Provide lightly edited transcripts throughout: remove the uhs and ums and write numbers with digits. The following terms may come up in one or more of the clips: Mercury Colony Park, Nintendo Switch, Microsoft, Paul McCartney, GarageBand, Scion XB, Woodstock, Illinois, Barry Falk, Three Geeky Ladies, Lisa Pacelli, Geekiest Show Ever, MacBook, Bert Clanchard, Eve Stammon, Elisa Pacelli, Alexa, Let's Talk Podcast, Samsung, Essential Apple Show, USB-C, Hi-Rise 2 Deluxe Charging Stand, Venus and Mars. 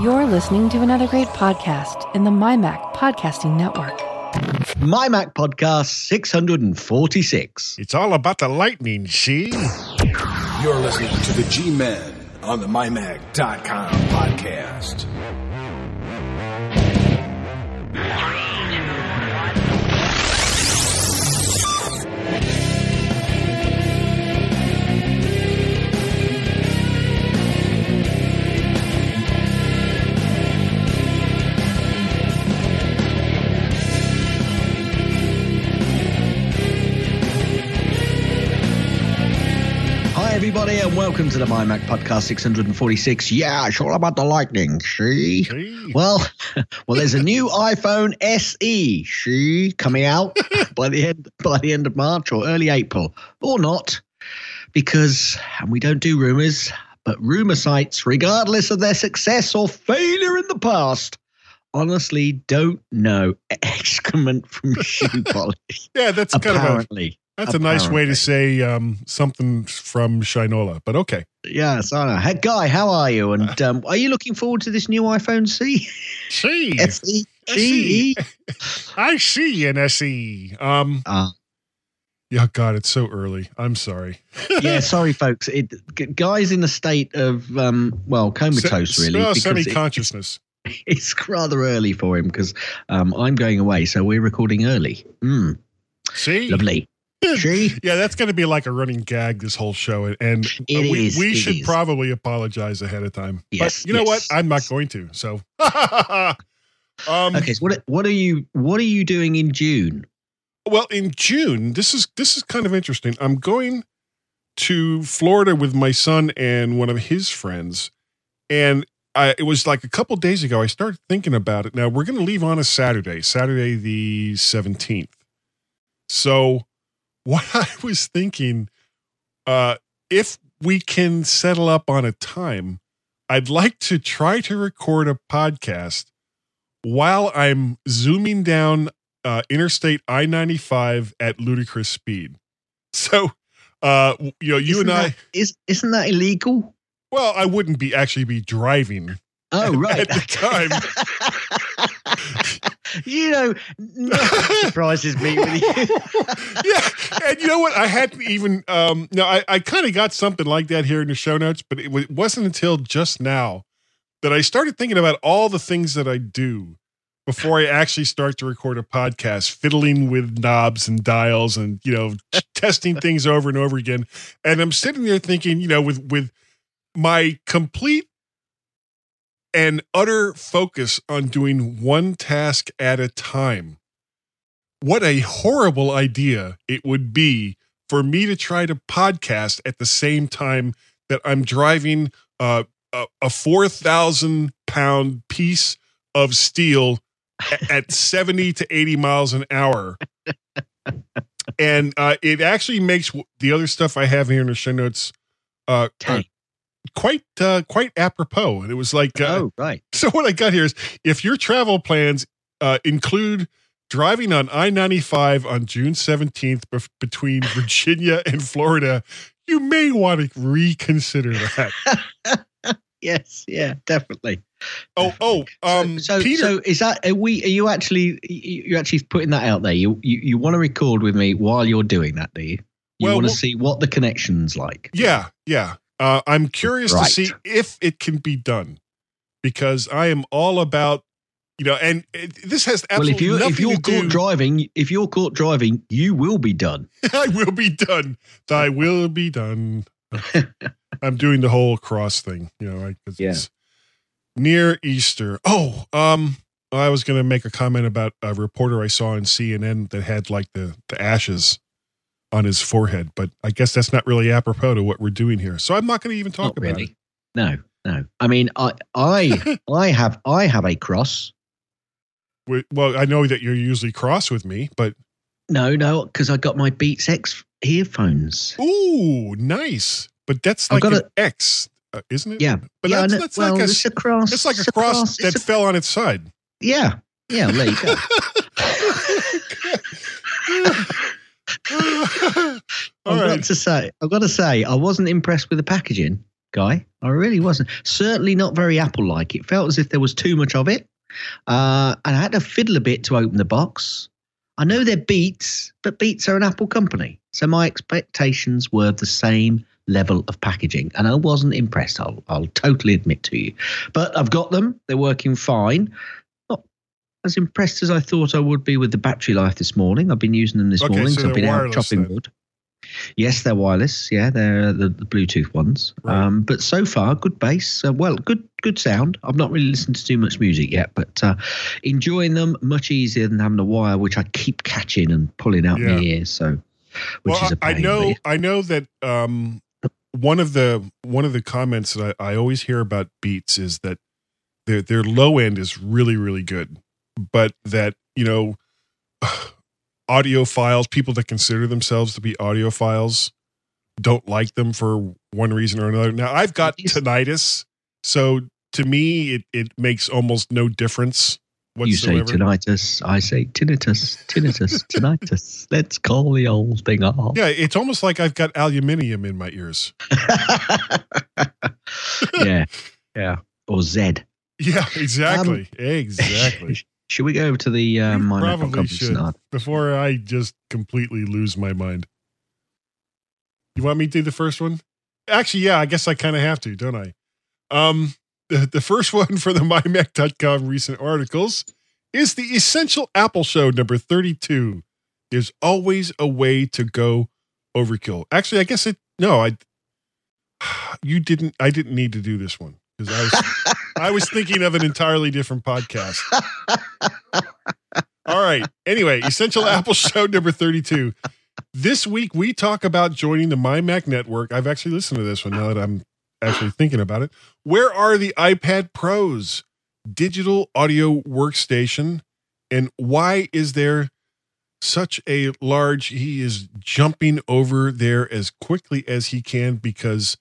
You're listening to another great podcast in the MyMac Podcasting Network. MyMac Podcast 646. It's all about the lightning, see? You're listening to the G-Men on the MyMac.com podcast. 3, 2, 1. Everybody, and welcome to the MyMac Podcast 646. Yeah, it's all about the lightning, see? Well, there's a new iPhone SE, see, coming out by the end of March or early April. Or not, because, and we don't do rumours, but rumour sites, regardless of their success or failure in the past, honestly don't know excrement from shoe polish. Yeah, that's apparently. That's apparently. A nice way to say something from Shinola, but okay. Yes, I know. Hey, Guy, how are you? And are you looking forward to this new iPhone C? C. SE. I see an SE. Yeah, God, it's so early. I'm sorry. Yeah, sorry, folks. Guy's in a state of, comatose, really. Semi-consciousness. It's rather early for him because I'm going away, so we're recording early. Mm. See? Lovely. Yeah, that's going to be like a running gag this whole show, and we should probably apologize ahead of time. Yes, but you know what? I'm not going to. So, okay. So what are you doing in June? Well, in June, this is kind of interesting. I'm going to Florida with my son and one of his friends, and it was like a couple days ago. I started thinking about it. Now we're going to leave on a Saturday the 17th. So. What I was thinking, if we can settle up on a time, I'd like to try to record a podcast while I'm zooming down Interstate I-95 at ludicrous speed. So, isn't that illegal? Well, I wouldn't be driving. Oh, right. At the time. You know, nothing surprises me with you. Yeah, and you know what? I hadn't even, I kind of got something like that here in the show notes, but it wasn't until just now that I started thinking about all the things that I do before I actually start to record a podcast, fiddling with knobs and dials and, testing things over and over again. And I'm sitting there thinking, with my complete and utter focus on doing one task at a time. What a horrible idea it would be for me to try to podcast at the same time that I'm driving a 4,000-pound piece of steel at 70 to 80 miles an hour. And it actually makes the other stuff I have here in the show notes quite apropos. And it was like, right. So what I got here is, if your travel plans include driving on I-95 on June 17th between Virginia and Florida, you may want to reconsider that. Yes. Yeah, definitely. Peter. So is that, are you actually putting that out there? You want to record with me while you're doing that, do you? You want to see what the connection's like. Yeah. Yeah. I'm curious to see if it can be done, because I am all about, and this has absolutely nothing to do. If you're caught driving, you will be done. I will be done. I will be done. I'm doing the whole cross thing, It's near Easter. Oh, I was going to make a comment about a reporter I saw on CNN that had like the ashes on his forehead, but I guess that's not really apropos to what we're doing here. So I'm not going to even talk about it. No. I mean, I I have a cross. Well, I know that you're usually cross with me, but no, because I got my Beats X earphones. Ooh, nice! But that's like an X, isn't it? Yeah, but it's a cross. It's like a cross that fell on its side. Yeah. There you go. I've got to say, I wasn't impressed with the packaging guy. I really wasn't. Certainly not very Apple-like. It felt as if there was too much of it. And I had to fiddle a bit to open the box. I know they're Beats, but Beats are an Apple company. So my expectations were the same level of packaging. And I wasn't impressed, I'll totally admit to you. But I've got them. They're working fine. Not as impressed as I thought I would be with the battery life this morning. I've been using them this morning, so I've been out chopping wood. Yes, they're wireless. Yeah, they're the Bluetooth ones. Right. But so far, good bass. Good sound. I've not really listened to too much music yet, but enjoying them much easier than having a wire, which I keep catching and pulling out my ears. So, which is a pain. I know that one of the comments that I always hear about Beats is that their low end is really, really good, but that, you know. Audiophiles, people that consider themselves to be audiophiles, don't like them for one reason or another. Now, I've got tinnitus, so to me, it makes almost no difference whatsoever. You say tinnitus, I say tinnitus, tinnitus. Let's call the old thing off. Yeah, it's almost like I've got aluminium in my ears. yeah, or Z. Yeah, exactly. Should we go over to the MyMac.com conference before I just completely lose my mind? You want me to do the first one? Actually, yeah, I guess I kind of have to, don't I? The first one for the MyMac.com recent articles is the Essential Apple Show number 32. There's always a way to go overkill. Actually, I guess I didn't need to do this one. Because I was thinking of an entirely different podcast. All right. Anyway, Essential Apple Show number 32. This week, we talk about joining the MyMac network. I've actually listened to this one now that I'm actually thinking about it. Where are the iPad Pros? Digital audio workstation. And why is there such a large... He is jumping over there as quickly as he can because...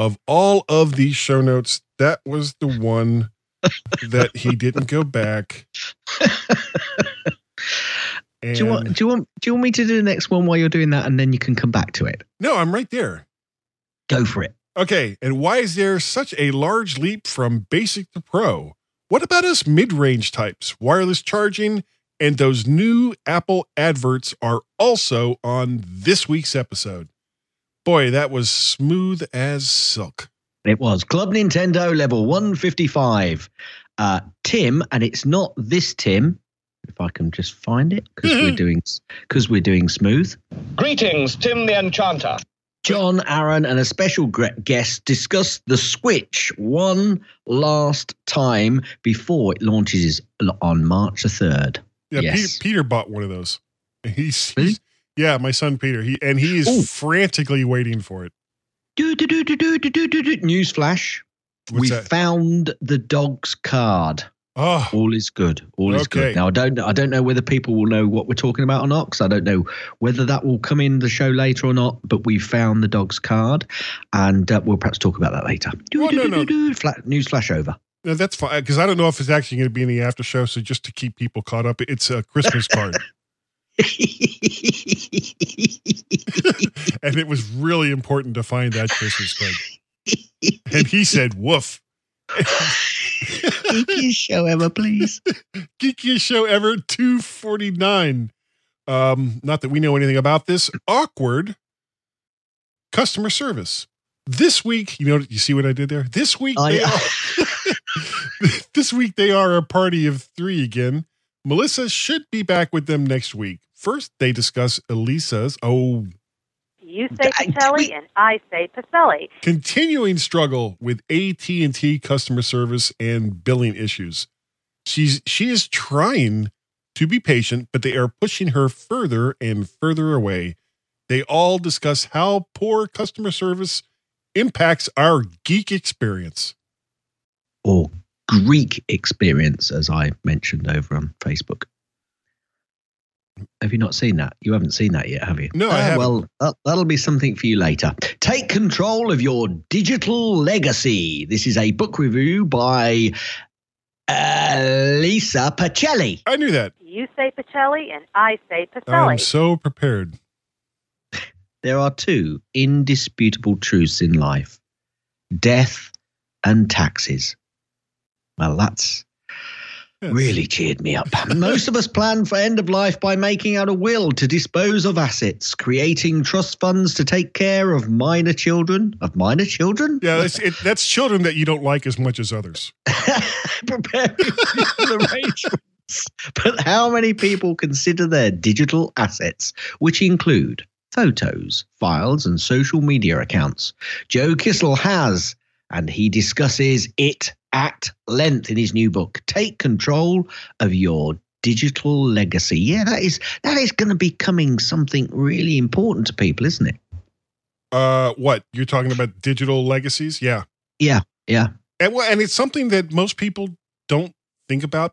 Of all of these show notes, that was the one that he didn't go back. Do you want me to do the next one while you're doing that, and then you can come back to it? No, I'm right there. Go for it. Okay, and why is there such a large leap from basic to pro? What about us mid-range types? Wireless charging and those new Apple adverts are also on this week's episode. Boy, that was smooth as silk. It was. Club Nintendo level 155. Tim, and it's not this Tim, if I can just find it, because we're doing smooth. Greetings, Tim the Enchanter. John, Aaron, and a special guest discuss the Switch one last time before it launches on March the 3rd. Yeah, yes. Peter bought one of those. He's yeah, my son Peter. He is frantically waiting for it. Newsflash. We found the dog's card. Oh. All is good. All is good. Now I don't know whether people will know what we're talking about or not, because I don't know whether that will come in the show later or not, but we found the dog's card, and we'll perhaps talk about that later. Newsflash over. No, that's fine, because I don't know if it's actually going to be in the after show, so just to keep people caught up, it's a Christmas card. And it was really important to find that Christmas card. And he said, woof. Geekiest show ever, please. Geekiest show ever 249. Not that we know anything about this. Awkward customer service. This week, you know, you see what I did there? This week, they are a party of three again. Melissa should be back with them next week. First, they discuss Elisa's. Oh, you say Pacelli and I say Pacelli. Continuing struggle with AT&T customer service and billing issues. She is trying to be patient, but they are pushing her further and further away. They all discuss how poor customer service impacts our geek experience. Oh. Greek experience, as I mentioned over on Facebook. Have you not seen that? You haven't seen that yet, have you? No, I haven't. Well, that'll be something for you later. Take Control of Your Digital Legacy. This is a book review by Lisa Pacelli. I knew that. You say Pacelli and I say Pacelli. I'm so prepared. There are two indisputable truths in life. death, and taxes. Well, that's really cheered me up. Most of us plan for end of life by making out a will to dispose of assets, creating trust funds to take care of minor children. Of minor children? Yeah, that's children that you don't like as much as others. Prepare the arrangement. But how many people consider their digital assets, which include photos, files, and social media accounts? Joe Kissel has, and he discusses it at length in his new book, Take Control of Your Digital Legacy. Yeah, that is going to be becoming something really important to people, isn't it? What? You're talking about digital legacies? Yeah. Yeah, yeah. And it's something that most people don't think about.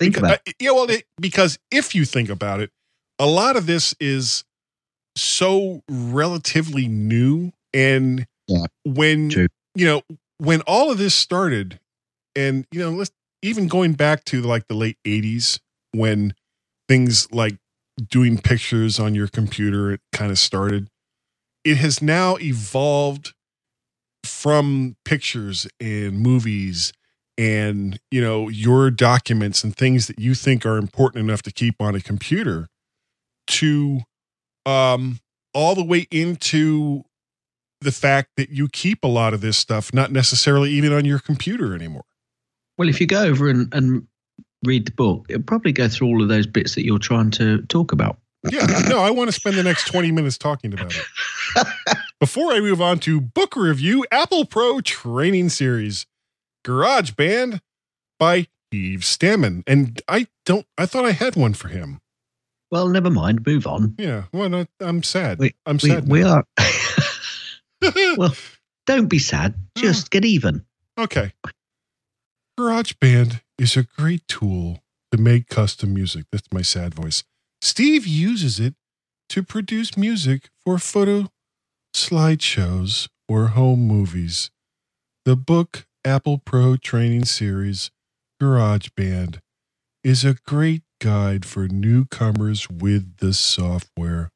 Because if you think about it, a lot of this is so relatively new. And when all of this started, and, you know, let's even going back to like the late 80s, when things like doing pictures on your computer, it kind of started. It has now evolved from pictures and movies and, you know, your documents and things that you think are important enough to keep on a computer to all the way into the fact that you keep a lot of this stuff, not necessarily even on your computer anymore. Well, if you go over and read the book, it'll probably go through all of those bits that you're trying to talk about. Yeah, no, I want to spend the next 20 minutes talking about it. Before I move on to book review, Apple Pro Training Series, GarageBand by Eve Stammon. And I thought I had one for him. Well, never mind. Move on. Yeah. Well, I'm sad. I'm sad. We are. Well, don't be sad. Just get even. Okay. GarageBand is a great tool to make custom music. That's my sad voice. Steve uses it to produce music for photo slideshows or home movies. The book Apple Pro Training Series GarageBand is a great guide for newcomers with the software.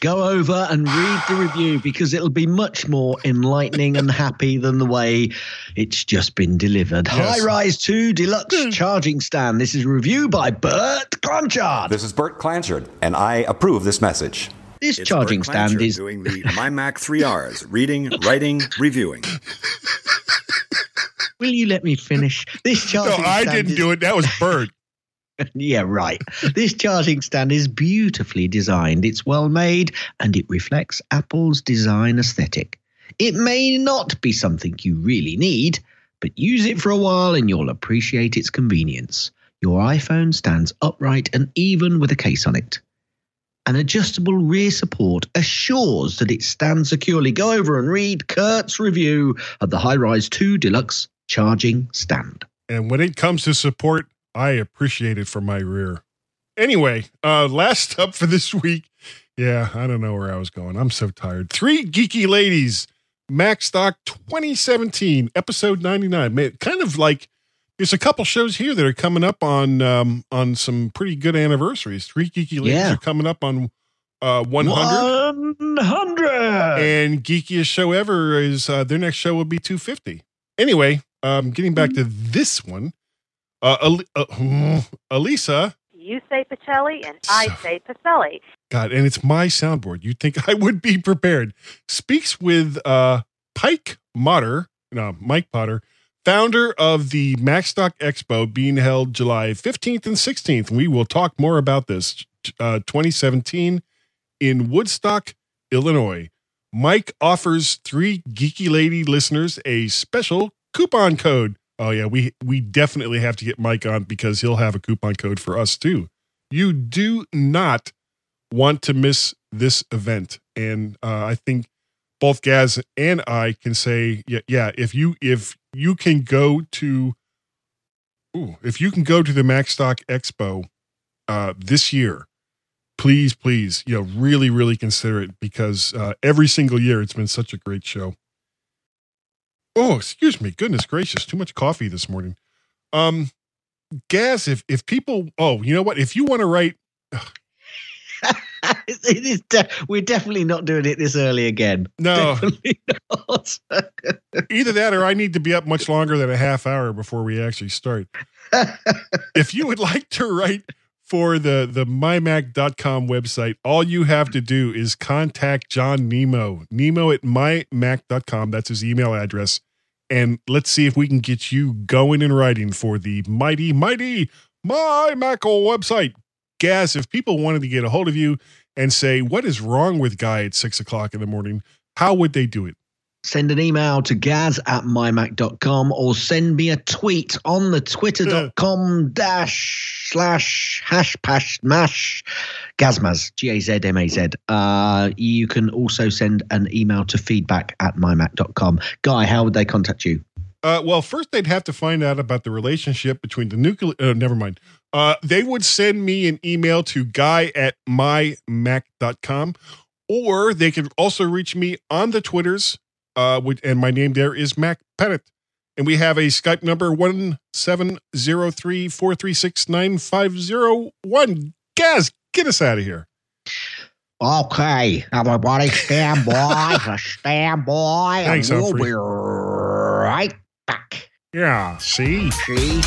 Go over and read the review, because it'll be much more enlightening and happy than the way it's just been delivered. Yes. Hi-Rise 2 Deluxe Charging Stand. This is a review by Bert Clanchard. This is Bert Clanchard, and I approve this message. It's charging stand is doing the MyMac 3Rs, reading, writing, reviewing. Will you let me finish? This charging stand. No, I didn't do it. That was Bert. Yeah, right. This charging stand is beautifully designed. It's well made, and it reflects Apple's design aesthetic. It may not be something you really need, but use it for a while and you'll appreciate its convenience. Your iPhone stands upright and even with a case on it. An adjustable rear support assures that it stands securely. Go over and read Kurt's review of the Hi-Rise 2 Deluxe Charging Stand. And when it comes to support, I appreciate it for my rear. Anyway, last up for this week. Yeah, I don't know where I was going. I'm so tired. Three Geeky Ladies, MacStock 2017, episode 99. Man, kind of like there's a couple shows here that are coming up on some pretty good anniversaries. Three Geeky Ladies are coming up on 100. 100! And Geekiest Show Ever is, their next show will be 250. Anyway, getting back to this one. Elisa. You say Pacelli and I say Pacelli. God, and it's my soundboard. You'd think I would be prepared. Speaks with Mike Potter, founder of the MacStock Expo being held July 15th and 16th. We will talk more about this 2017 in Woodstock, Illinois. Mike offers Three Geeky Lady listeners a special coupon code. Oh, yeah, we definitely have to get Mike on, because he'll have a coupon code for us, too. You do not want to miss this event. And I think both Gaz and I can say, if you can go to the MacStock Expo this year, please, really, really consider it, because every single year it's been such a great show. Oh, excuse me. Goodness gracious. Too much coffee this morning. Gaz, if people, you know what? If you want to write, It is we're definitely not doing it this early again. No. Either that or I need to be up much longer than a half hour before we actually start. If you would like to write for the MyMac.com website, all you have to do is contact John Nemo. Nemo at MyMac.com. That's his email address. And let's see if we can get you going and writing for the mighty, mighty MyMac website. Gaz, if people wanted to get a hold of you and say, what is wrong with Guy at 6 o'clock in the morning, how would they do it? Send an email to gaz at mymac.com or send me a tweet on the twitter.com/hashpashmash gazmaz, G-A-Z-M-A-Z. You can also send an email to feedback at mymac.com. Guy, how would they contact you? Well, first they'd have to find out about the relationship between the nuclear... never mind. They would send me an email to guy at mymac.com, or they could also reach me on the Twitters, and my name there is Mac Pettit. And we have a Skype number, 1703-436-9501. Gaz, get us out of here. Okay, everybody, stand by. Stand by. Thanks, and we'll be right back. Yeah, see? See?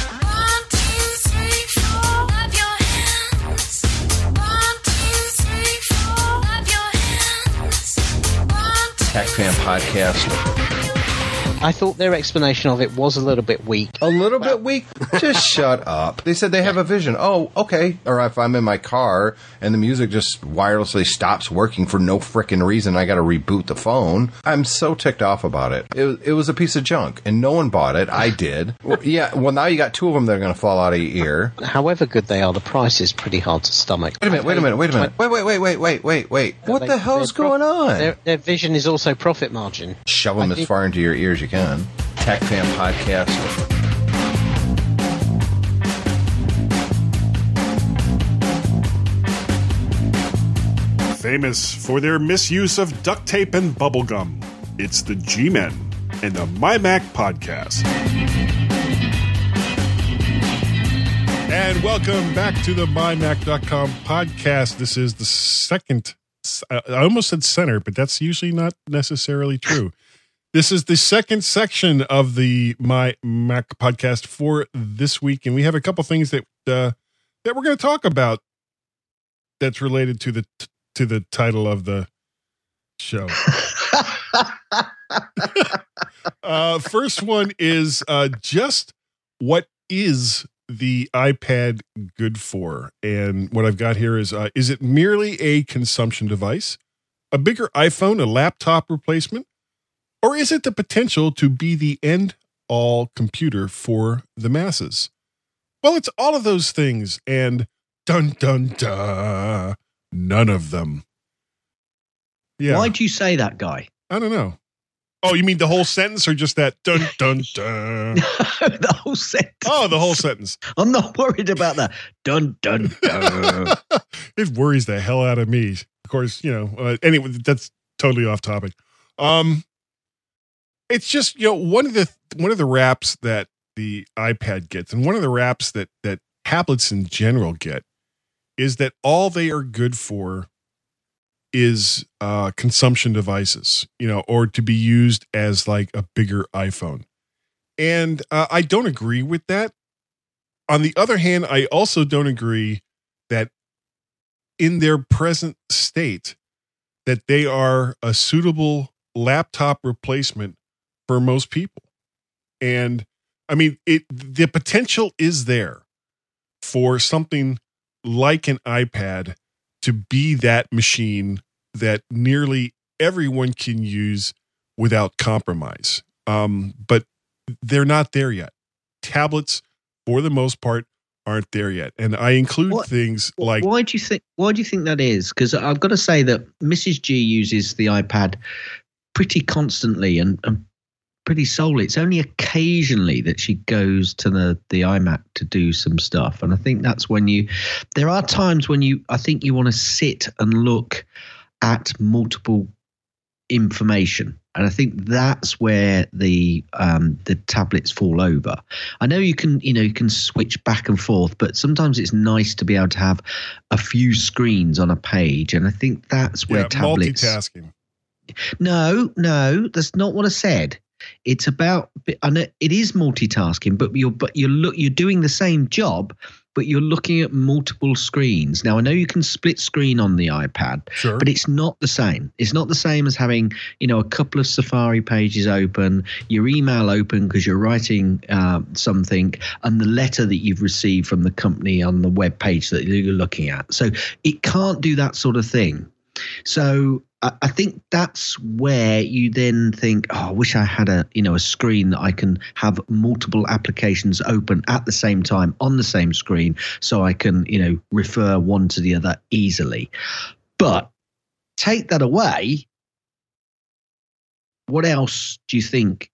TechFan Podcast. I thought their explanation of it was a little bit weak. A little bit weak? Just shut up. They said they have a vision. Oh, okay. Or if I'm in my car and the music just wirelessly stops working for no frickin' reason, I got to reboot the phone. I'm so ticked off about it. It was a piece of junk, and no one bought it. I did. Well, yeah, well, now you got two of them that are going to fall out of your ear. However good they are, the price is pretty hard to stomach. Wait a minute. Wait. What the hell's going on? Their vision is also profit margin. Shove them as far into your ears you can. TechFan Podcast. Famous for their misuse of duct tape and bubblegum, it's the G-Men and the MyMac Podcast. And welcome back to the MyMac.com podcast. This is the second, I almost said center, but that's usually not necessarily true. This is the second section of the My Mac podcast for this week, and we have a couple things that that we're going to talk about that's related to the title of the show. First one is just what is the iPad good for? And what I've got here is it merely a consumption device, a bigger iPhone, a laptop replacement? Or is it the potential to be the end-all computer for the masses? Well, it's all of those things, and dun-dun-dun, none of them. Yeah. Why do you say that, Guy? I don't know. Oh, you mean the whole sentence or just that dun-dun-dun? No, the whole sentence. Oh, the whole sentence. I'm not worried about that. Dun-dun-dun. It worries the hell out of me. Of course, you know, anyway, that's totally off topic. It's just, you know, one of the raps that the iPad gets, and one of the raps that tablets in general get, is that all they are good for is consumption devices, you know, or to be used as like a bigger iPhone. And I don't agree with that. On the other hand, I also don't agree that in their present state that they are a suitable laptop replacement for most people. And I mean, the potential is there for something like an iPad to be that machine that nearly everyone can use without compromise. But they're not there yet. Tablets, for the most part, aren't there yet. And I include things like... Why do you think that is? Because I've got to say that Mrs. G uses the iPad pretty constantly and pretty solely. It's only occasionally that she goes to the iMac to do some stuff. And I think that's when there are times when I think you want to sit and look at multiple information. And I think that's where the tablets fall over. I know you can switch back and forth, but sometimes it's nice to be able to have a few screens on a page. And I think that's where tablets. Multitasking. No, that's not what I said. It's about, I know it is multitasking, but you're doing the same job, but you're looking at multiple screens. Now, I know you can split screen on the iPad, sure, but it's not the same. It's not the same as having, a couple of Safari pages open, your email open because you're writing something, and the letter that you've received from the company on the web page that you're looking at. So it can't do that sort of thing. So I think that's where you then think, oh, I wish I had a screen that I can have multiple applications open at the same time on the same screen, so I can, refer one to the other easily. But take that away, what else do you think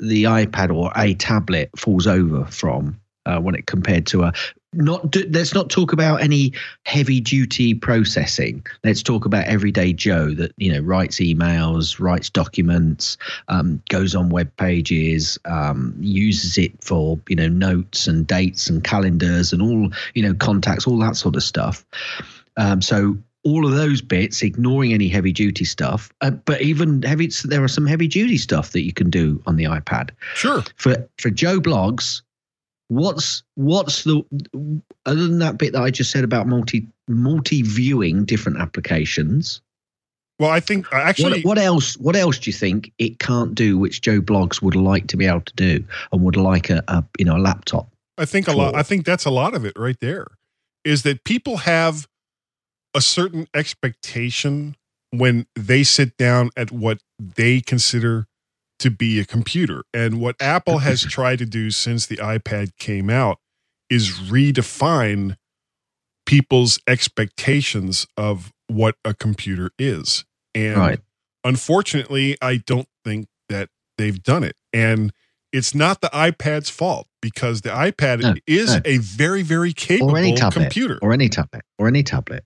the iPad or a tablet falls over from when it compared to a? Let's not talk about any heavy duty processing. Let's talk about everyday Joe that, writes emails, writes documents, goes on web pages, uses it for, notes and dates and calendars and all, contacts, all that sort of stuff. So all of those bits, ignoring any heavy duty stuff, but even there are some heavy duty stuff that you can do on the iPad. Sure. For Joe blogs, what's the, other than that bit that I just said about multi viewing different applications? Well, I think actually, what else do you think it can't do, which Joe blogs would like to be able to do and would like a laptop? I think for? I think that's a lot of it right there, is that people have a certain expectation when they sit down at what they consider to be a computer. And what Apple has tried to do since the iPad came out is redefine people's expectations of what a computer is. And right, unfortunately, I don't think that they've done it. And it's not the iPad's fault, because the iPad is a very, very capable computer. Or any tablet.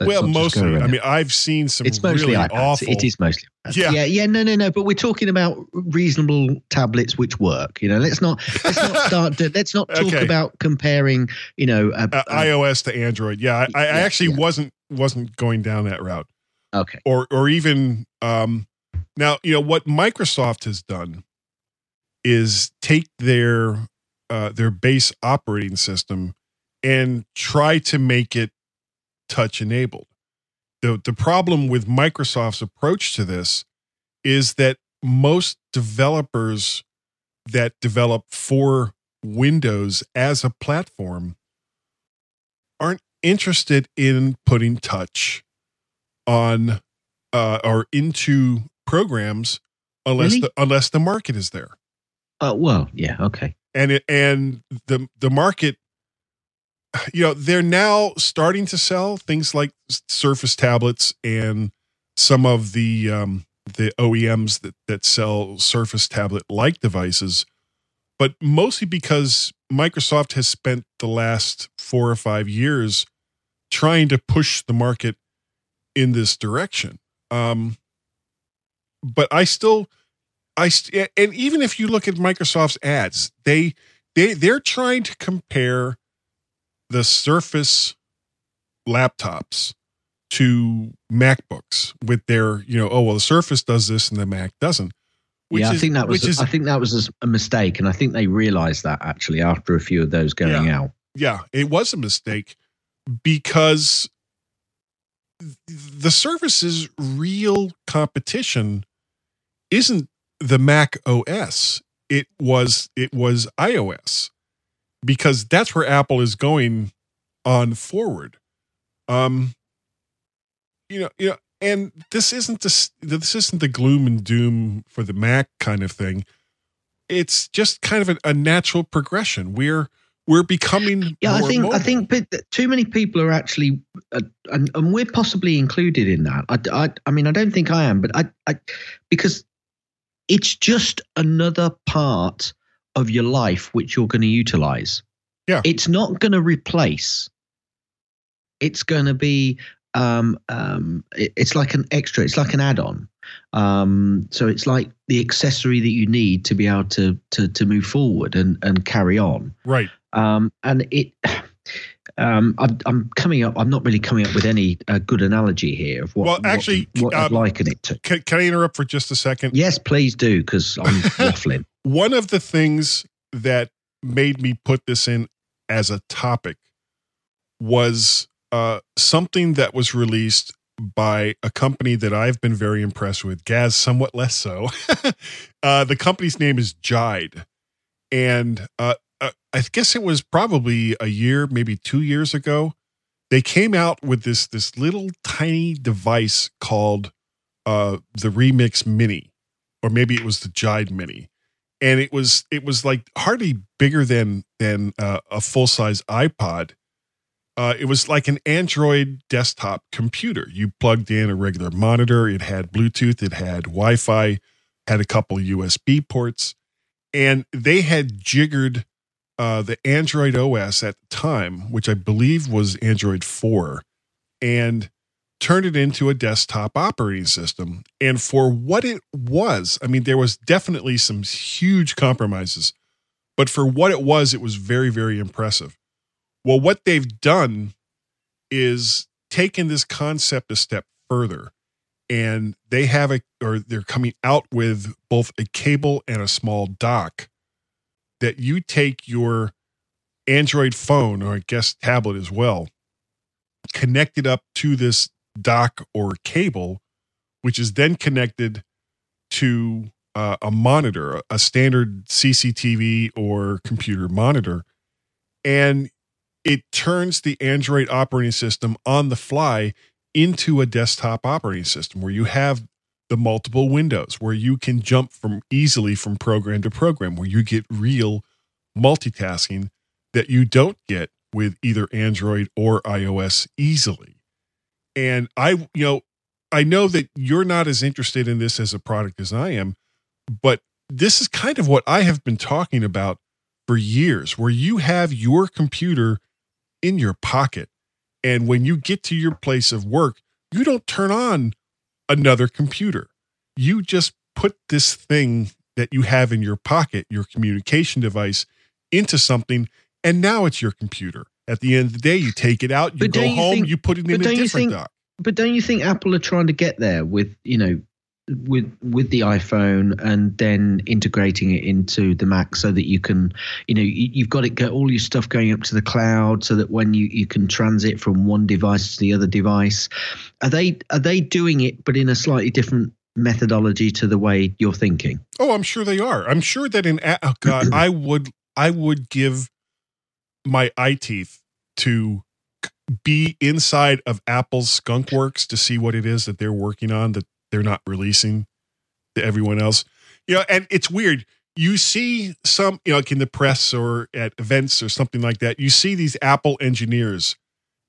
Well, mostly. I mean, I've seen some. It's mostly really awful. It is mostly. Yeah. No. But we're talking about reasonable tablets which work. Let's not talk about comparing. iOS to Android. Yeah, I actually wasn't going down that route. Okay. Or even now, what Microsoft has done is take their base operating system and try to make it touch enabled. The problem with Microsoft's approach to this is that most developers that develop for Windows as a platform aren't interested in putting touch on or into programs unless unless the market is there. And the market. They're now starting to sell things like Surface tablets, and some of the OEMs that sell Surface tablet-like devices, but mostly because Microsoft has spent the last 4 or 5 years trying to push the market in this direction. But and even if you look at Microsoft's ads, they're trying to compare the Surface laptops to MacBooks with their, the Surface does this and the Mac doesn't. I think that was a mistake, and I think they realized that actually after a few of those going out. Yeah, it was a mistake, because the Surface's real competition isn't the Mac OS. It was iOS. Because that's where Apple is going on forward. And this isn't the gloom and doom for the Mac kind of thing. It's just kind of a natural progression. We're becoming more mobile. I think too many people are actually, and we're possibly included in that. I mean, I don't think I am, but because it's just another part of your life which you're going to utilize. Yeah, it's not going to replace. It's going to be it's like an extra. It's like an add-on. So it's like the accessory that you need to be able to move forward and carry on. Right. And it, I'm coming up. I'm not really coming up with any good analogy here of what. Well, actually, what I'd liken it to. Can I interrupt for just a second? Yes, please do, because I'm waffling. One of the things that made me put this in as a topic was something that was released by a company that I've been very impressed with, Gaz somewhat less so. The company's name is Jide. And I guess it was probably a year, maybe 2 years ago, they came out with this little tiny device called the Remix Mini, or maybe it was the Jide Mini. And it was like hardly bigger than a full-size iPod. It was like an Android desktop computer. You plugged in a regular monitor. It had Bluetooth. It had Wi-Fi, had a couple USB ports. And they had jiggered the Android OS at the time, which I believe was Android 4, and turned it into a desktop operating system. And for what it was, I mean, there was definitely some huge compromises. But for what it was very, very impressive. Well, what they've done is taken this concept a step further, and they have they're coming out with both a cable and a small dock that you take your Android phone, or I guess tablet as well, connected up to this dock or cable, which is then connected to a monitor, a standard CCTV or computer monitor. And it turns the Android operating system on the fly into a desktop operating system where you have the multiple windows, where you can jump easily from program to program, where you get real multitasking that you don't get with either Android or iOS easily. And I know that you're not as interested in this as a product as I am, but this is kind of what I have been talking about for years, where you have your computer in your pocket. And when you get to your place of work, you don't turn on another computer. You just put this thing that you have in your pocket, your communication device, into something. And now it's your computer. At the end of the day, you take it out, you go home, you put it in a different dock. But don't you think Apple are trying to get there with, with the iPhone and then integrating it into the Mac so that you can, you've got all your stuff going up to the cloud so that when you can transit from one device to the other device? Are they doing it, but in a slightly different methodology to the way you're thinking? Oh, I'm sure they are. I'm sure that I would give my eye teeth to be inside of Apple's skunkworks to see what it is that they're working on that they're not releasing to everyone else. And it's weird. You see some, like in the press or at events or something like that, you see these Apple engineers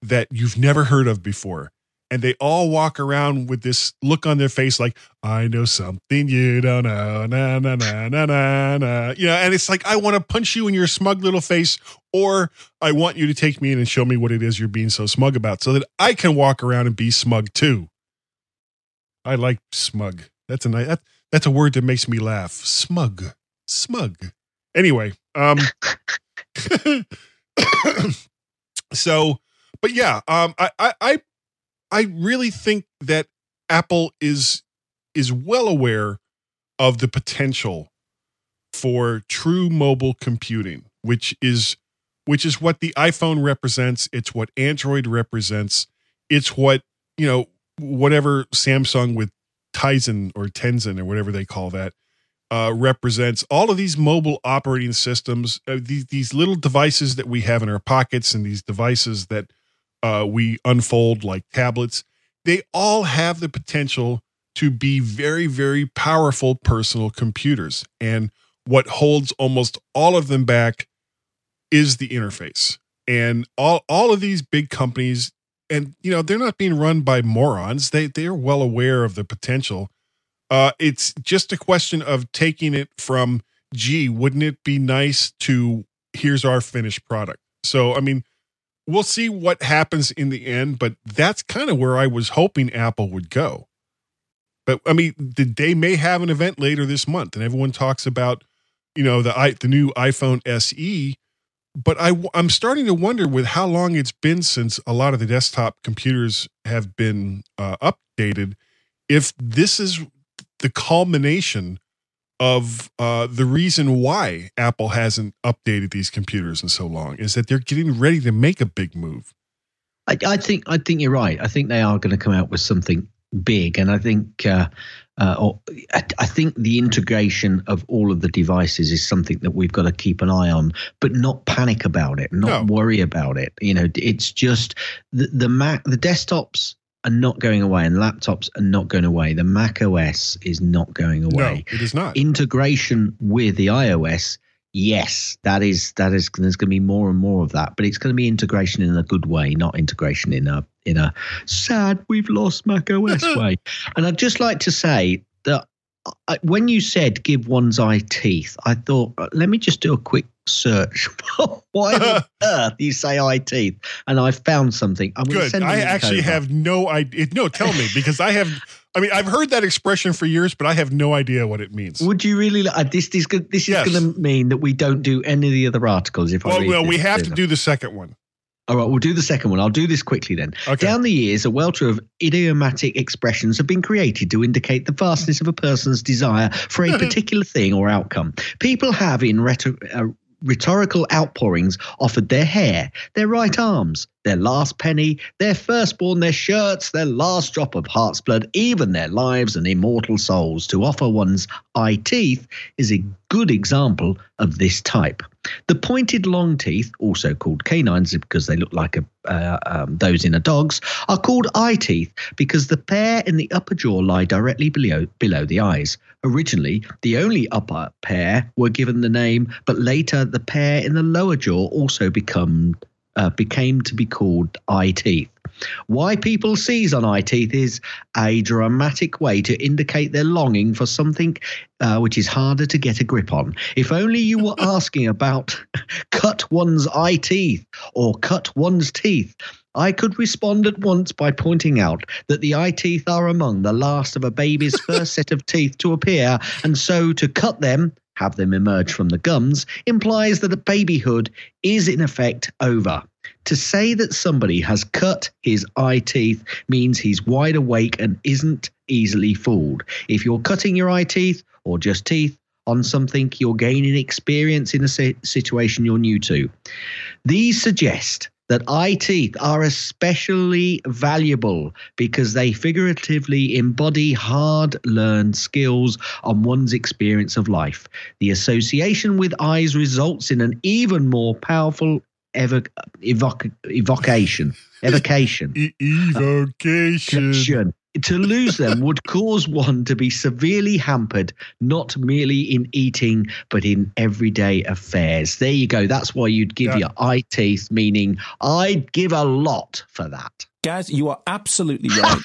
that you've never heard of before. And they all walk around with this look on their face like, I know something you don't know. Na, na, na, na, na, na. And it's like, I want to punch you in your smug little face, or I want you to take me in and show me what it is you're being so smug about so that I can walk around and be smug too. I like smug. That's a nice, that's a word that makes me laugh. Smug. Anyway, so, but yeah, I really think that Apple is well aware of the potential for true mobile computing, which is what the iPhone represents. It's what Android represents. It's what, whatever Samsung with Tizen or Tenzin or whatever they call that represents. All of these mobile operating systems, these little devices that we have in our pockets and these devices that we unfold like tablets, they all have the potential to be very, very powerful personal computers. And what holds almost all of them back is the interface. And all of these big companies, and, they're not being run by morons. They're well aware of the potential. It's just a question of taking it from, gee, wouldn't it be nice, to here's our finished product. So, I mean, we'll see what happens in the end, but that's kind of where I was hoping Apple would go. But I mean, they may have an event later this month, and everyone talks about, you know, the new iPhone SE. But I'm starting to wonder with how long it's been since a lot of the desktop computers have been updated, if this is the culmination of the reason why Apple hasn't updated these computers in so long, is that they're getting ready to make a big move. I think you're right. I think they are going to come out with something big, and I think the integration of all of the devices is something that we've got to keep an eye on, but not panic about it, not worry about it. You know, it's just the Mac, the desktops are not going away, and laptops are not going away. The Mac OS is not going away. No, it is not. Integration with the iOS, yes, that is. There's going to be more and more of that, but it's going to be integration in a good way, not integration in a sad we've lost Mac OS way. And I'd just like to say that when you said give one's eye teeth, I thought, let me just do a quick search. Why on earth you say eye teeth? And I found something. I'm going to send you a link. I actually have no idea. No, tell me, because I've heard that expression for years, but I have no idea what it means. Would you really like this? This is going to mean that we don't do any of the other articles. We have to do the second one. All right, we'll do the second one. I'll do this quickly then. Okay. Down the years, a welter of idiomatic expressions have been created to indicate the vastness of a person's desire for a particular thing or outcome. People have, in rhetorical outpourings, offered their hair, their right arms, their last penny, their firstborn, their shirts, their last drop of heart's blood, even their lives and immortal souls. To offer one's eye teeth is a good example of this type. The pointed long teeth, also called canines because they look like those in a dog's, are called eye teeth because the pair in the upper jaw lie directly below the eyes. Originally, the only upper pair were given the name, but later the pair in the lower jaw also became to be called eye teeth. Why people seize on eye teeth is a dramatic way to indicate their longing for something which is harder to get a grip on. If only you were asking about cut one's eye teeth or cut one's teeth, I could respond at once by pointing out that the eye teeth are among the last of a baby's first set of teeth to appear, and so to cut them, have them emerge from the gums, implies that a babyhood is in effect over. To say that somebody has cut his eye teeth means he's wide awake and isn't easily fooled. If you're cutting your eye teeth or just teeth on something, you're gaining experience in a situation you're new to. These suggest that eye teeth are especially valuable because they figuratively embody hard-learned skills on one's experience of life. The association with eyes results in an even more powerful evocation. To lose them would cause one to be severely hampered, not merely in eating, but in everyday affairs. There you go. That's why you'd give your eye teeth, meaning I'd give a lot for that. Gaz, you are absolutely right.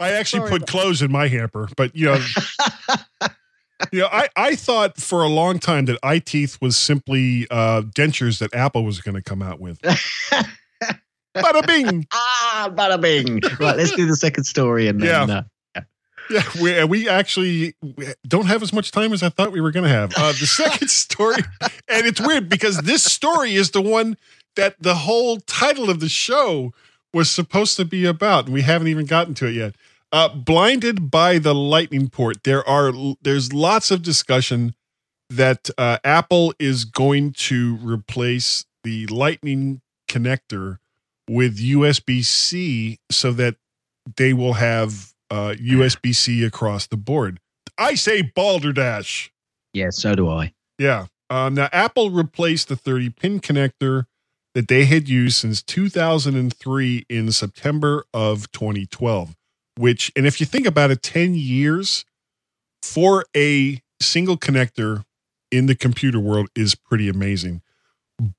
I actually put clothes in my hamper, but you know, I thought for a long time that eye teeth was simply dentures that Apple was going to come out with. Bada bing! Ah, bada bing! Right, let's do the second story. And then, we actually don't have as much time as I thought we were going to have. The second story, and it's weird because this story is the one that the whole title of the show was supposed to be about, and we haven't even gotten to it yet. Blinded by the lightning port. There's lots of discussion that Apple is going to replace the lightning connector with USB-C so that they will have USB-C across the board. I say balderdash. Yeah, so do I. Yeah. Now, Apple replaced the 30-pin connector that they had used since 2003 in September of 2012, which, and if you think about it, 10 years for a single connector in the computer world is pretty amazing.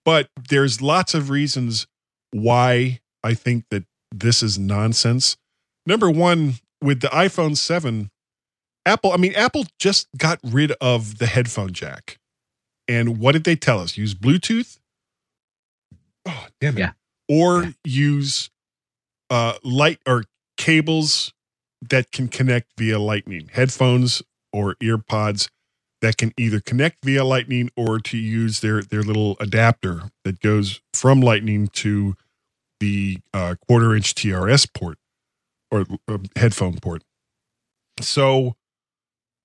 But there's lots of reasons why I think that this is nonsense. Number one, with the iPhone 7, Apple just got rid of the headphone jack. And what did they tell us? Use Bluetooth? Oh, damn it. Yeah. Or use light or cables that can connect via lightning, headphones or ear pods that can either connect via lightning or to use their little adapter that goes from lightning to the quarter inch TRS port or headphone port. So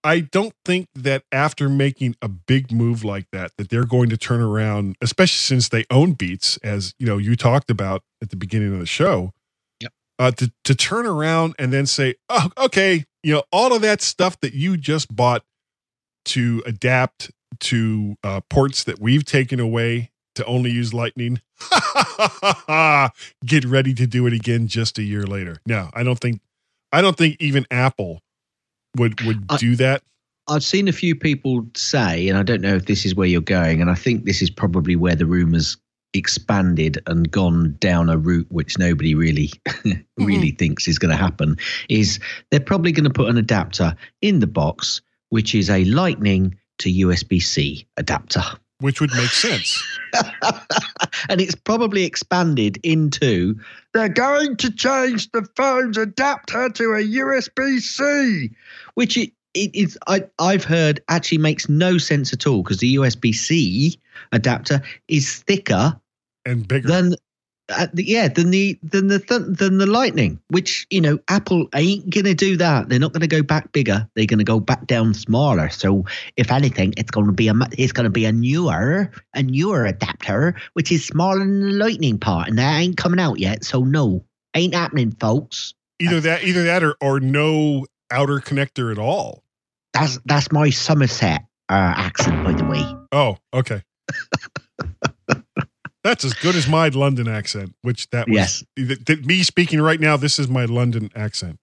I don't think that after making a big move like that, that they're going to turn around, especially since they own Beats, as you know, you talked about at the beginning of the show, to turn around and then say, oh, okay, you know, all of that stuff that you just bought to adapt to ports that we've taken away to only use lightning, get ready to do it again just a year later. No, I don't think even Apple would do that. I've seen a few people say, and I don't know if this is where you're going, and I think this is probably where the rumors expanded and gone down a route which nobody really thinks is going to happen, is they're probably going to put an adapter in the box, which is a lightning to USB-C adapter. Which would make sense. And it's probably expanded into, they're going to change the phone's adapter to a USB-C, which it is, I've heard actually makes no sense at all, because the USB-C adapter is thicker and bigger than the lightning, which, you know, Apple ain't going to do that. They're not going to go back bigger. They're going to go back down smaller. So if anything, it's going to be a newer adapter, which is smaller than the lightning part. And that ain't coming out yet. So no, ain't happening, folks. Either that or no outer connector at all. That's my Somerset accent, by the way. Oh, okay. That's as good as my London accent, which that was me speaking right now. This is my London accent.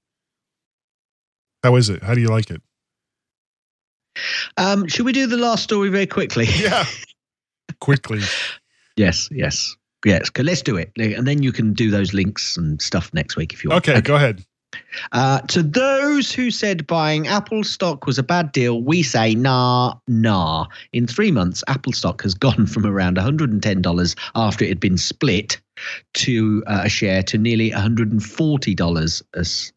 How is it? How do you like it? Should we do the last story very quickly? Yeah. Quickly. Yes. Let's do it. And then you can do those links and stuff next week if you want. Okay. Go ahead. To those who said buying Apple stock was a bad deal, we say nah. In 3 months, Apple stock has gone from around $110 after it had been split to a share to nearly $140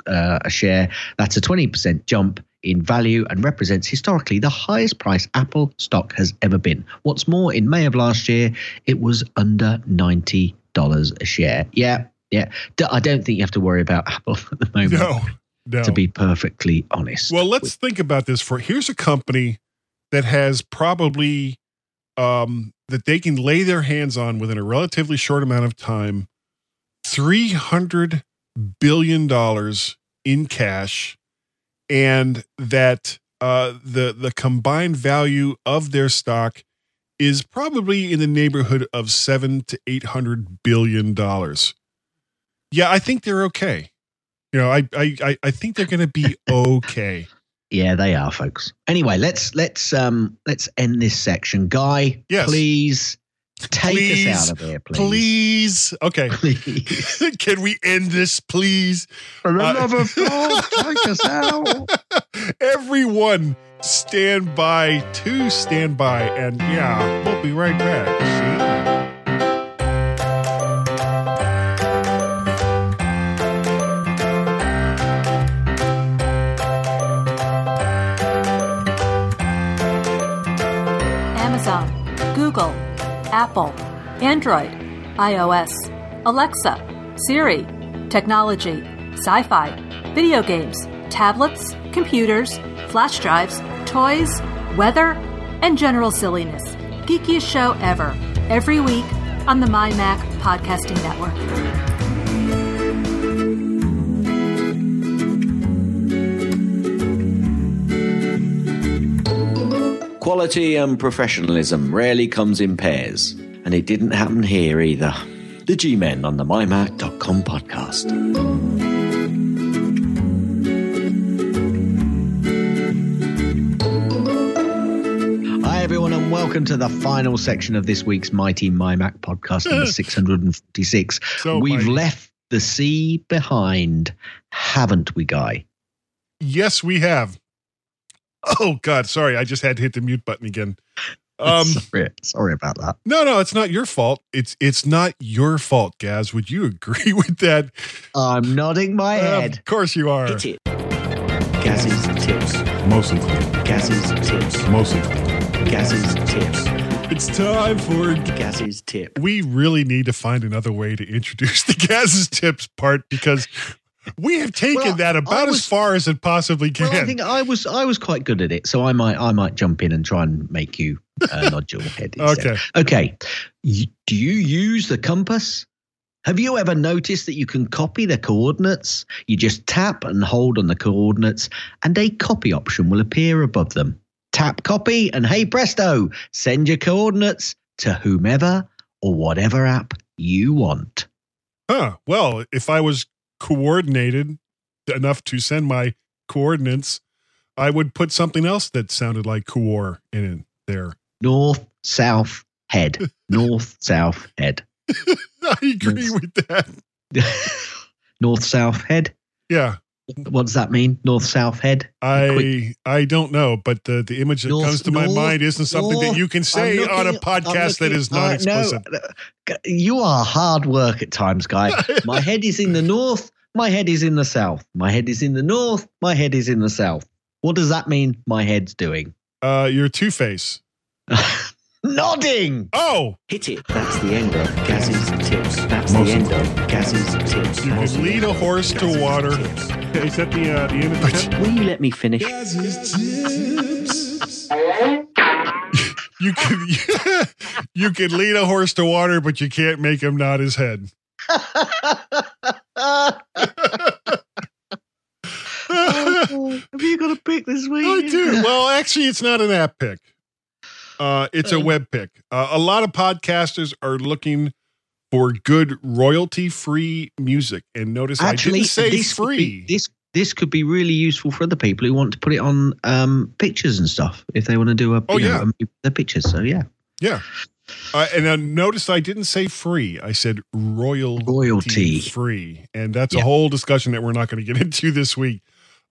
a share. That's a 20% jump in value and represents historically the highest price Apple stock has ever been. What's more, in May of last year, it was under $90 a share. Yeah, I don't think you have to worry about Apple at the moment, no. To be perfectly honest. Well, let's think about this. Here's a company that has probably that they can lay their hands on within a relatively short amount of time, $300 billion in cash, and that the combined value of their stock is probably in the neighborhood of $700 to $800 billion. Yeah, I think they're okay. You know, I think they're going to be okay. Yeah, they are, folks. Anyway, let's end this section, Guy. Yes. Please take us out of here, please. Okay. Please. Can we end this, please? For the love of God, take us out. Everyone, stand by, and yeah, we'll be right back. See? Google, Apple, Android, iOS, Alexa, Siri, technology, sci-fi, video games, tablets, computers, flash drives, toys, weather, and general silliness. Geekiest show ever, every week on the MyMac Podcasting Network. Quality and professionalism rarely comes in pairs, and it didn't happen here either. The G-Men on the MyMac.com podcast. Hi, everyone, and welcome to the final section of this week's Mighty MyMac podcast, number 646. So we've left the sea behind, haven't we, Guy? Yes, we have. Oh, God, sorry. I just had to hit the mute button again. Sorry about that. No, it's not your fault. It's not your fault, Gaz. Would you agree with that? I'm nodding my head. Of course you are. Hit it. Gases Tips. Mostly clean. Gases Tips. Mostly clean. Gases Tips. It's time for Gases Tip. We really need to find another way to introduce the Gases Tips part because we have taken that about as far as it possibly can. Well, I think I was quite good at it, so I might jump in and try and make you nod your head. Instead. Okay. Do you use the compass? Have you ever noticed that you can copy the coordinates? You just tap and hold on the coordinates, and a copy option will appear above them. Tap copy, and hey presto, send your coordinates to whomever or whatever app you want. Huh. Well, if I was coordinated enough to send my coordinates, I would put something else that sounded like coor in there. North, south, head. North, south, head. I agree with that. North, south, head? Yeah. What does that mean? North, south, head? I don't know, but the image that comes to my mind isn't something that you can say on a podcast that is not explicit. No, you are hard work at times, guy. My head is in the north. My head is in the south. My head is in the north. My head is in the south. What does that mean my head's doing? You're Two-Face. Nodding! Oh! Hit it. That's the end of Gases Tips. That's the end of Gases Tips. You could lead a horse to water. Is that the end of the tip? Will you let me finish? Gases Tips. You could lead a horse to water, but you can't make him nod his head. Have you got a pick this week? I do. Well, actually, it's not an app pick. It's a web pick. A lot of podcasters are looking for good royalty-free music. And notice I didn't say this free. This could be really useful for other people who want to put it on pictures and stuff, if they want to do their pictures. So, yeah. Yeah. And I noticed I didn't say free. I said royalty-free. And that's a whole discussion that we're not going to get into this week.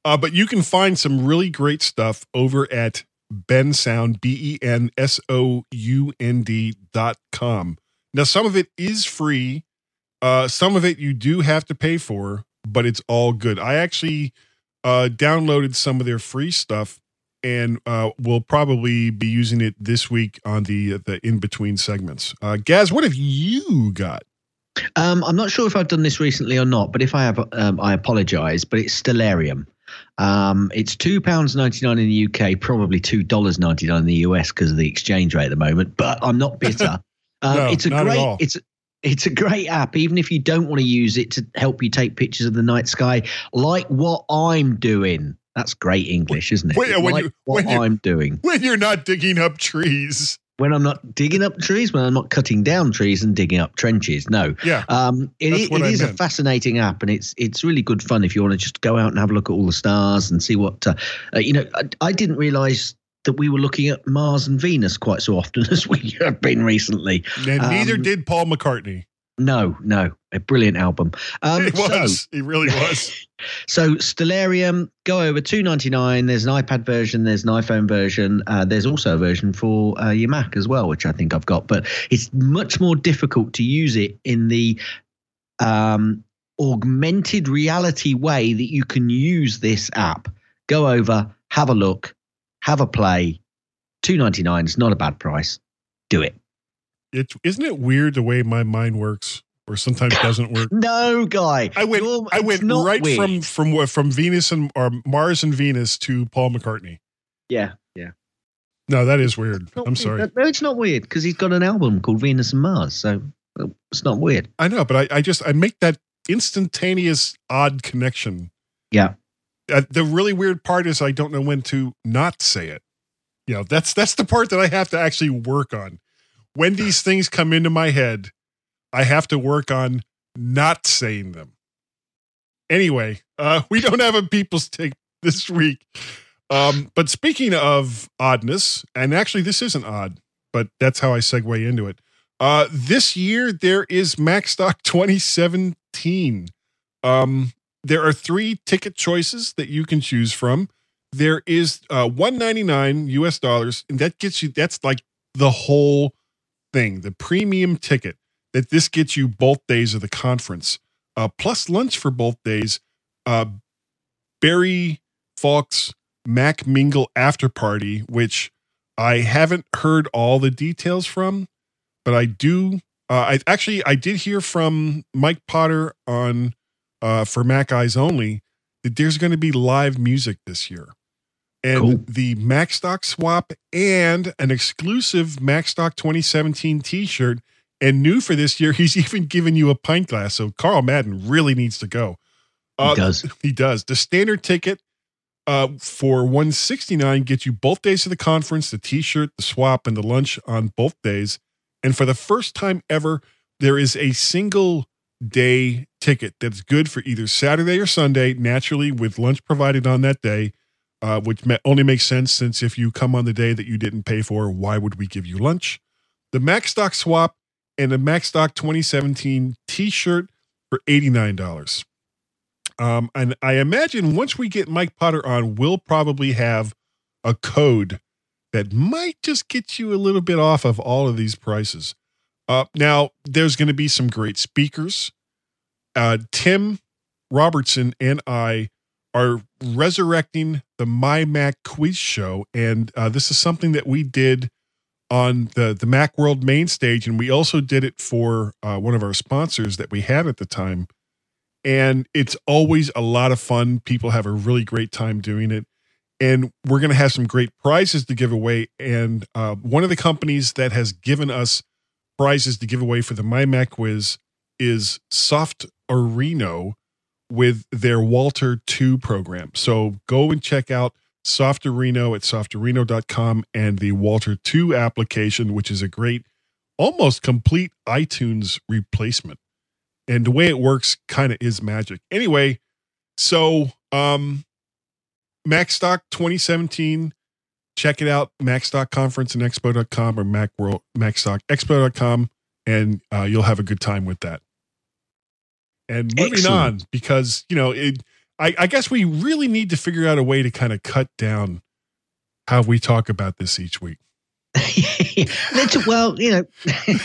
But you can find some really great stuff over at Bensound, bensound.com. Now, some of it is free. Some of it you do have to pay for, but it's all good. I actually downloaded some of their free stuff and will probably be using it this week on the in-between segments. Gaz, what have you got? I'm not sure if I've done this recently or not, but if I have, I apologize, but it's Stellarium. It's £2.99 in the UK, probably $2.99 in the US because of the exchange rate at the moment, but I'm not bitter. No, it's a not great, at all. It's a great app, even if you don't want to use it to help you take pictures of the night sky, like what I'm doing. That's great English, isn't it? When you're not digging up trees. When I'm not digging up trees, when I'm not cutting down trees and digging up trenches. No. Yeah. It is a fascinating app, and it's really good fun if you want to just go out and have a look at all the stars and see what I didn't realize that we were looking at Mars and Venus quite so often as we have been recently. And neither did Paul McCartney. No. A brilliant album. It really was. So Stellarium, go over $2.99. There's an iPad version. There's an iPhone version. There's also a version for your Mac as well, which I think I've got. But it's much more difficult to use it in the augmented reality way that you can use this app. Go over, have a look, have a play. $2.99 is not a bad price. Do it. Isn't it weird the way my mind works, or sometimes doesn't work? No, Guy. I went right from Venus or Mars and Venus to Paul McCartney. Yeah. No, that is weird. I'm sorry. No, it's not weird because he's got an album called Venus and Mars, so it's not weird. I know, but I just make that instantaneous odd connection. Yeah. The really weird part is I don't know when to not say it. You know, that's the part that I have to actually work on. When these things come into my head, I have to work on not saying them. Anyway, we don't have a people's take this week. But speaking of oddness, and actually this isn't odd, but that's how I segue into it. This year, there is MacStock 2017. There are three ticket choices that you can choose from. There is $199 US dollars, and that gets you, that's like the whole thing, the premium ticket, that this gets you both days of the conference, plus lunch for both days. Barry Falk's Mac Mingle After Party, which I haven't heard all the details from, but I do. I did hear from Mike Potter on for Mac Eyes Only that there's going to be live music this year. And cool. The MacStock swap and an exclusive MacStock 2017 t-shirt. And new for this year, he's even given you a pint glass. So Carl Madden really needs to go. He does. He does. The standard ticket for $169 gets you both days of the conference, the t-shirt, the swap, and the lunch on both days. And for the first time ever, there is a single day ticket that's good for either Saturday or Sunday, naturally with lunch provided on that day. Which only makes sense since if you come on the day that you didn't pay for, why would we give you lunch? The MacStock swap and the MacStock 2017 t-shirt for $89. And I imagine once we get Mike Potter on, we'll probably have a code that might just get you a little bit off of all of these prices. Now, there's going to be some great speakers. Tim Robertson and I are resurrecting the MyMac quiz show. And this is something that we did on the Macworld main stage. And we also did it for one of our sponsors that we had at the time. And it's always a lot of fun. People have a really great time doing it. And we're going to have some great prizes to give away. And one of the companies that has given us prizes to give away for the MyMac quiz is Softorino, with their Walter 2 program. So go and check out Softorino at softorino.com and the Walter 2 application, which is a great, almost complete iTunes replacement. And the way it works kind of is magic. Anyway, so MacStock 2017, check it out, MacStockConferenceandExpo.com or MacStockExpo.com, and you'll have a good time with that. And moving Excellent. On, because, you know, I guess we really need to figure out a way to kind of cut down how we talk about this each week. Well, you know, I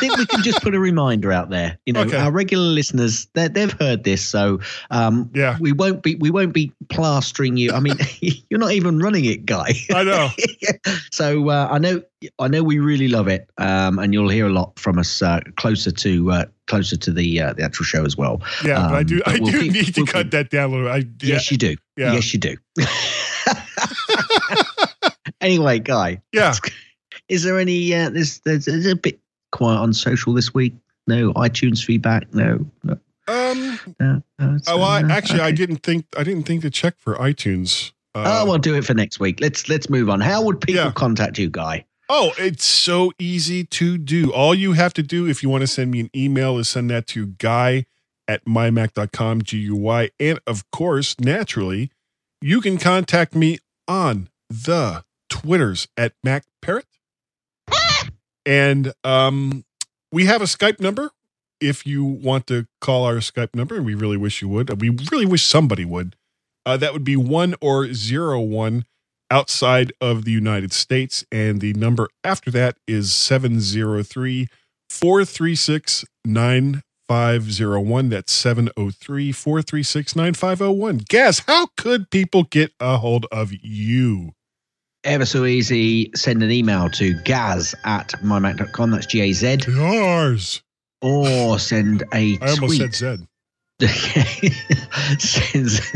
think we can just put a reminder out there. You know, okay. Our regular listeners, they've heard this, so yeah. we won't be plastering you. I mean, you're not even running it, Guy. I know. So I know we really love it, and you'll hear a lot from us closer to the actual show as well. Yeah, but I do need to cut that down a little. Yes, you do. Yeah. Yes, you do. Anyway, Guy. Yeah. Is there any? There's a bit quiet on social this week. No iTunes feedback. No. I didn't think. I didn't think to check for iTunes. I'll do it for next week. Let's move on. How would people contact you, Guy? Oh, it's so easy to do. All you have to do if you want to send me an email is send that to guy@mymac.com, GUY, and of course, naturally, you can contact me on the Twitters at MacParrot. And we have a Skype number if you want to call our Skype number, and we really wish you would. We really wish somebody would. That would be 1 or 01 outside of the United States, and the number after that is 703-436-9501. That's 703-436-9501. Guess how could people get a hold of you? Ever so easy. Send an email to gaz@mymac.com. That's GAZ. Yours. Or send a tweet. I almost said Zed.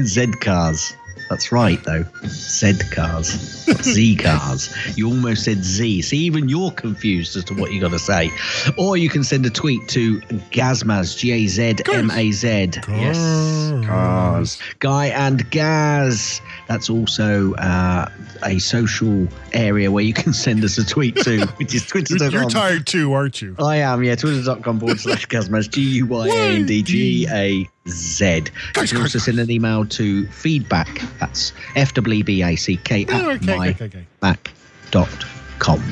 Zed cars. That's right, though. Zed cars. Z cars. You almost said Z. See, even you're confused as to what you're going to say. Or you can send a tweet to Gazmaz, GAZMAZ. Cars. Yes. Cars. Guy and Gaz. That's also a social area where you can send us a tweet to, which is twitter.com. You're tired too, aren't you? I am, yeah. Twitter.com/Gazmaz, GUYANDGA. Z. You can also send an email to feedback. That's feedback@mymac.com.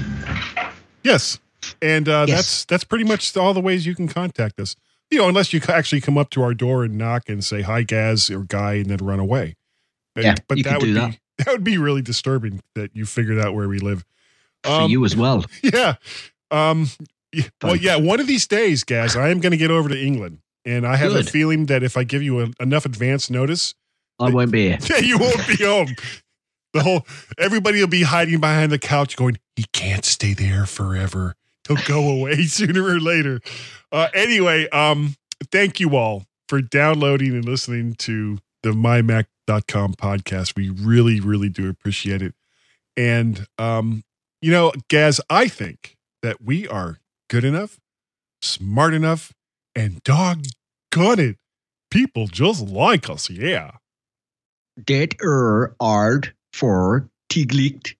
Yes. And that's pretty much all the ways you can contact us. You know, unless you actually come up to our door and knock and say, hi, Gaz or Guy, and then run away. And, yeah, but that would be really disturbing that you figured out where we live. For you as well. Yeah. Well, yeah, one of these days, Gaz, I am going to get over to England. And I have a feeling that if I give you enough advance notice, I won't be here. Yeah, you won't be home. Everybody will be hiding behind the couch going, he can't stay there forever. He'll go away sooner or later. Anyway, thank you all for downloading and listening to the MyMac.com podcast. We really, really do appreciate it. And, you know, Gaz, I think that we are good enough, smart enough, and doggone it, people just like us. Yeah. Det art for tiglicht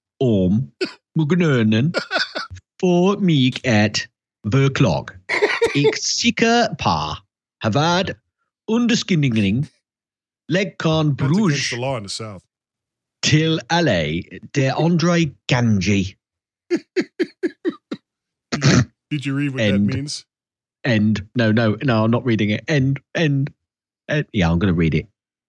mognönen for mig at verklag. Ik sicker par havad underskindingling legkan bruges the law in the south till alle de Andre Ganji. Did you read what end, that means? End. No, I'm not reading it. End. Yeah, I'm going to read it.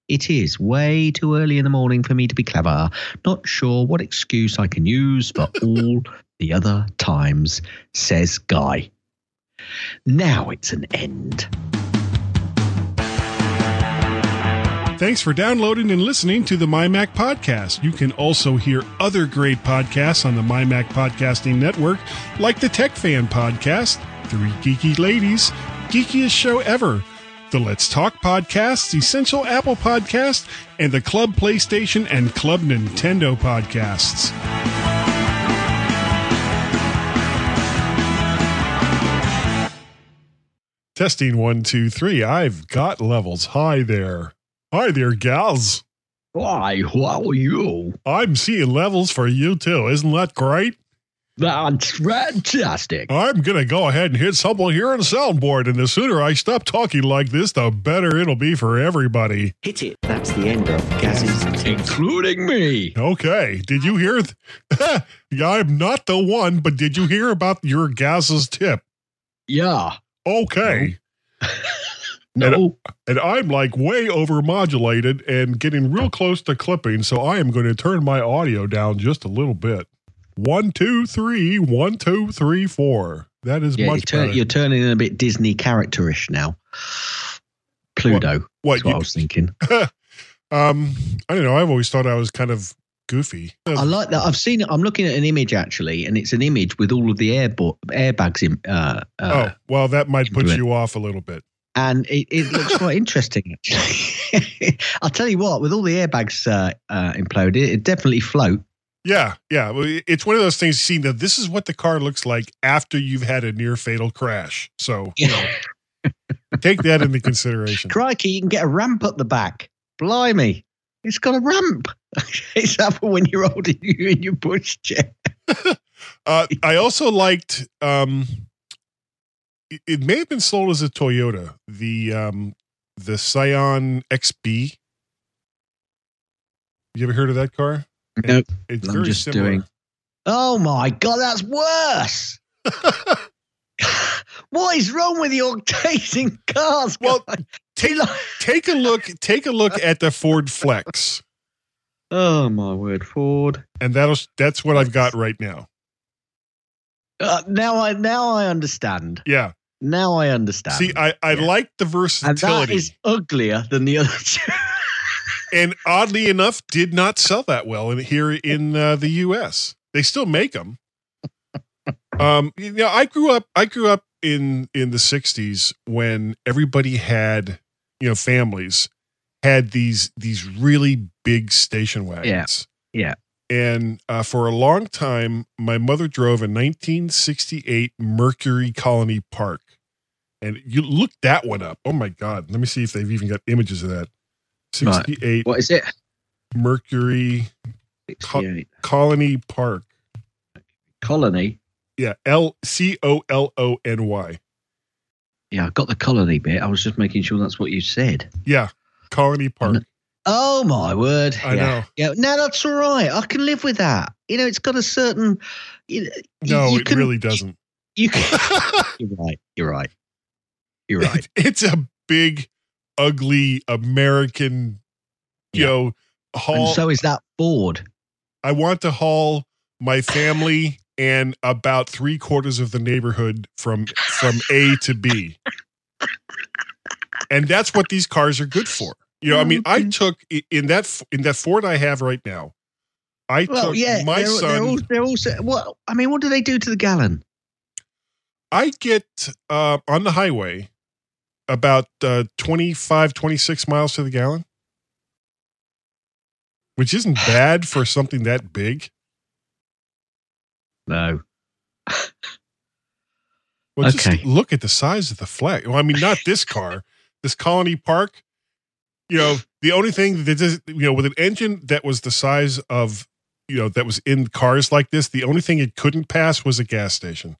It is way too early in the morning for me to be clever. Not sure what excuse I can use for all the other times, says Guy. Now it's an end. Thanks for downloading and listening to the MyMac Podcast. You can also hear other great podcasts on the MyMac Podcasting Network, like the Tech Fan Podcast, Three Geeky Ladies, Geekiest Show Ever, the Let's Talk Podcast, Essential Apple Podcast, and the Club PlayStation and Club Nintendo Podcasts. Testing 1, 2, 3. I've got levels. Hi there. Hi there, gals. Hi, how are you? I'm seeing levels for you, too. Isn't that great? That's fantastic. I'm going to go ahead and hit someone here on the soundboard, and the sooner I stop talking like this, the better it'll be for everybody. Hit it. That's the end of Gaz's, including me. Okay. Did you hear? I'm not the one, but did you hear about your Gaz's tip? Yeah. Okay. No. No. And I'm like way over modulated and getting real close to clipping, so I am going to turn my audio down just a little bit. 1, 2, 3, 1, 2, 3, 4. That is much better. You're turning in a bit Disney characterish now. Pluto. That's what I was thinking. I don't know. I've always thought I was kind of goofy. I like that. I've seen it. I'm looking at an image actually, and it's an image with all of the airbags in. Well, that might put you off a little bit. And it looks quite interesting, actually. I'll tell you what, with all the airbags imploded, it definitely floats. Yeah. It's one of those things, seeing that this is what the car looks like after you've had a near-fatal crash. So, take that into consideration. Crikey, you can get a ramp up the back. Blimey, it's got a ramp. It's happened when you're older in your pushchair. I also liked... It may have been sold as a Toyota, the Scion XB. You ever heard of that car? Nope. It's very similar. Oh my God, that's worse. What is wrong with your tasting cars? Well, take a look at the Ford Flex. Oh my word, Ford. And that's what I've got right now. Now I understand. Yeah. Now I understand. See, I like the versatility. And that is uglier than the other two. And oddly enough, did not sell that well here in the U.S. They still make them. I grew up in the 60s when everybody had, families had these really big station wagons. Yeah. And for a long time, my mother drove a 1968 Mercury Colony Park. And you look that one up. Oh, my God. Let me see if they've even got images of that. 68. What is it? Mercury 68. Colony Park. Colony? Yeah. Colony. Yeah, I got the colony bit. I was just making sure that's what you said. Yeah. Colony Park. Oh, my word. I know. Yeah. No, that's all right. I can live with that. It's got a certain... it really doesn't. You're right. It's a big, ugly American, haul. And so is that Ford. I want to haul my family and about 3/4 of the neighborhood from A to B. And that's what these cars are good for. You know, I mean, I took in that Ford I have right now. I took my son. Well, I mean, what do they do to the gallon? I get on the highway about 25, 26 miles to the gallon, which isn't bad for something that big. No. Well, okay. Just look at the size of the flag. Well, I mean, not this car, this Colony Park. You know, the only thing that is, you know, with an engine that was the size of, you know, that was in cars like this, the only thing it couldn't pass was a gas station.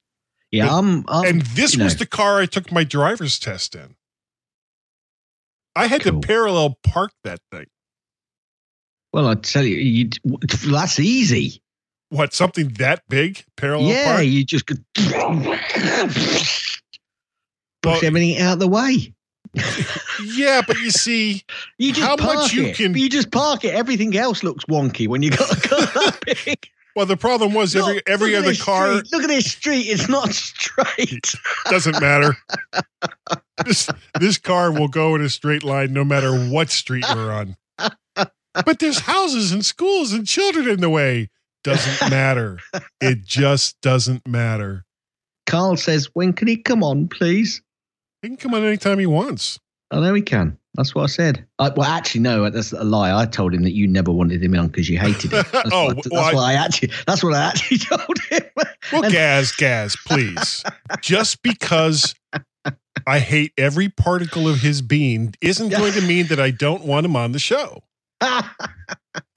Yeah. And this was the car I took my driver's test in. I had to parallel park that thing. Well, I tell you, that's easy. What, something that big? Parallel park? Yeah, you just could push everything out of the way. Yeah, but you see, you just how much you can. You just park it. Everything else looks wonky when you got a car that big. Well, the problem was every other car. Look at this street; it's not straight. Doesn't matter. This car will go in a straight line no matter what street we're on. But there's houses and schools and children in the way. Doesn't matter. It just doesn't matter. Carl says, "When can he come on, please?" He can come on anytime he wants. I know he can. That's what I said. Well, actually, no, that's a lie. I told him that you never wanted him on because you hated him. That's that's what I actually told him. Well, Gaz, please. Just because I hate every particle of his being isn't going to mean that I don't want him on the show.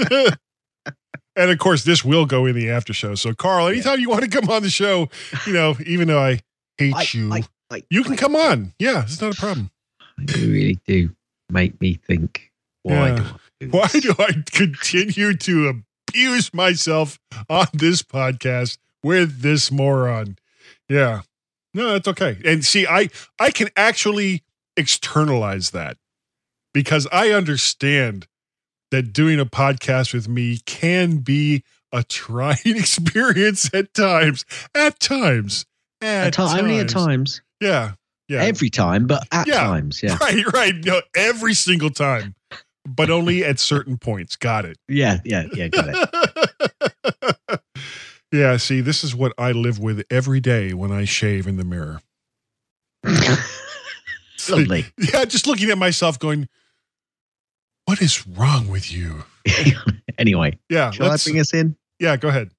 And, of course, this will go in the after show. So, Carl, anytime you want to come on the show, you know, even though I hate you... you can come on. Yeah, it's not a problem. You really do make me think, why do I continue to abuse myself on this podcast with this moron? Yeah. No, that's okay. And see, I can actually externalize that because I understand that doing a podcast with me can be a trying experience at times. Only at times. Yeah, yeah. Every time, but at times, yeah. Right. No, every single time, but only at certain points. Got it. Yeah, got it. Yeah, see, this is what I live with every day when I shave in the mirror. Lovely. Yeah, just looking at myself going, what is wrong with you? Anyway. Yeah. Shall I bring us in? Yeah, go ahead.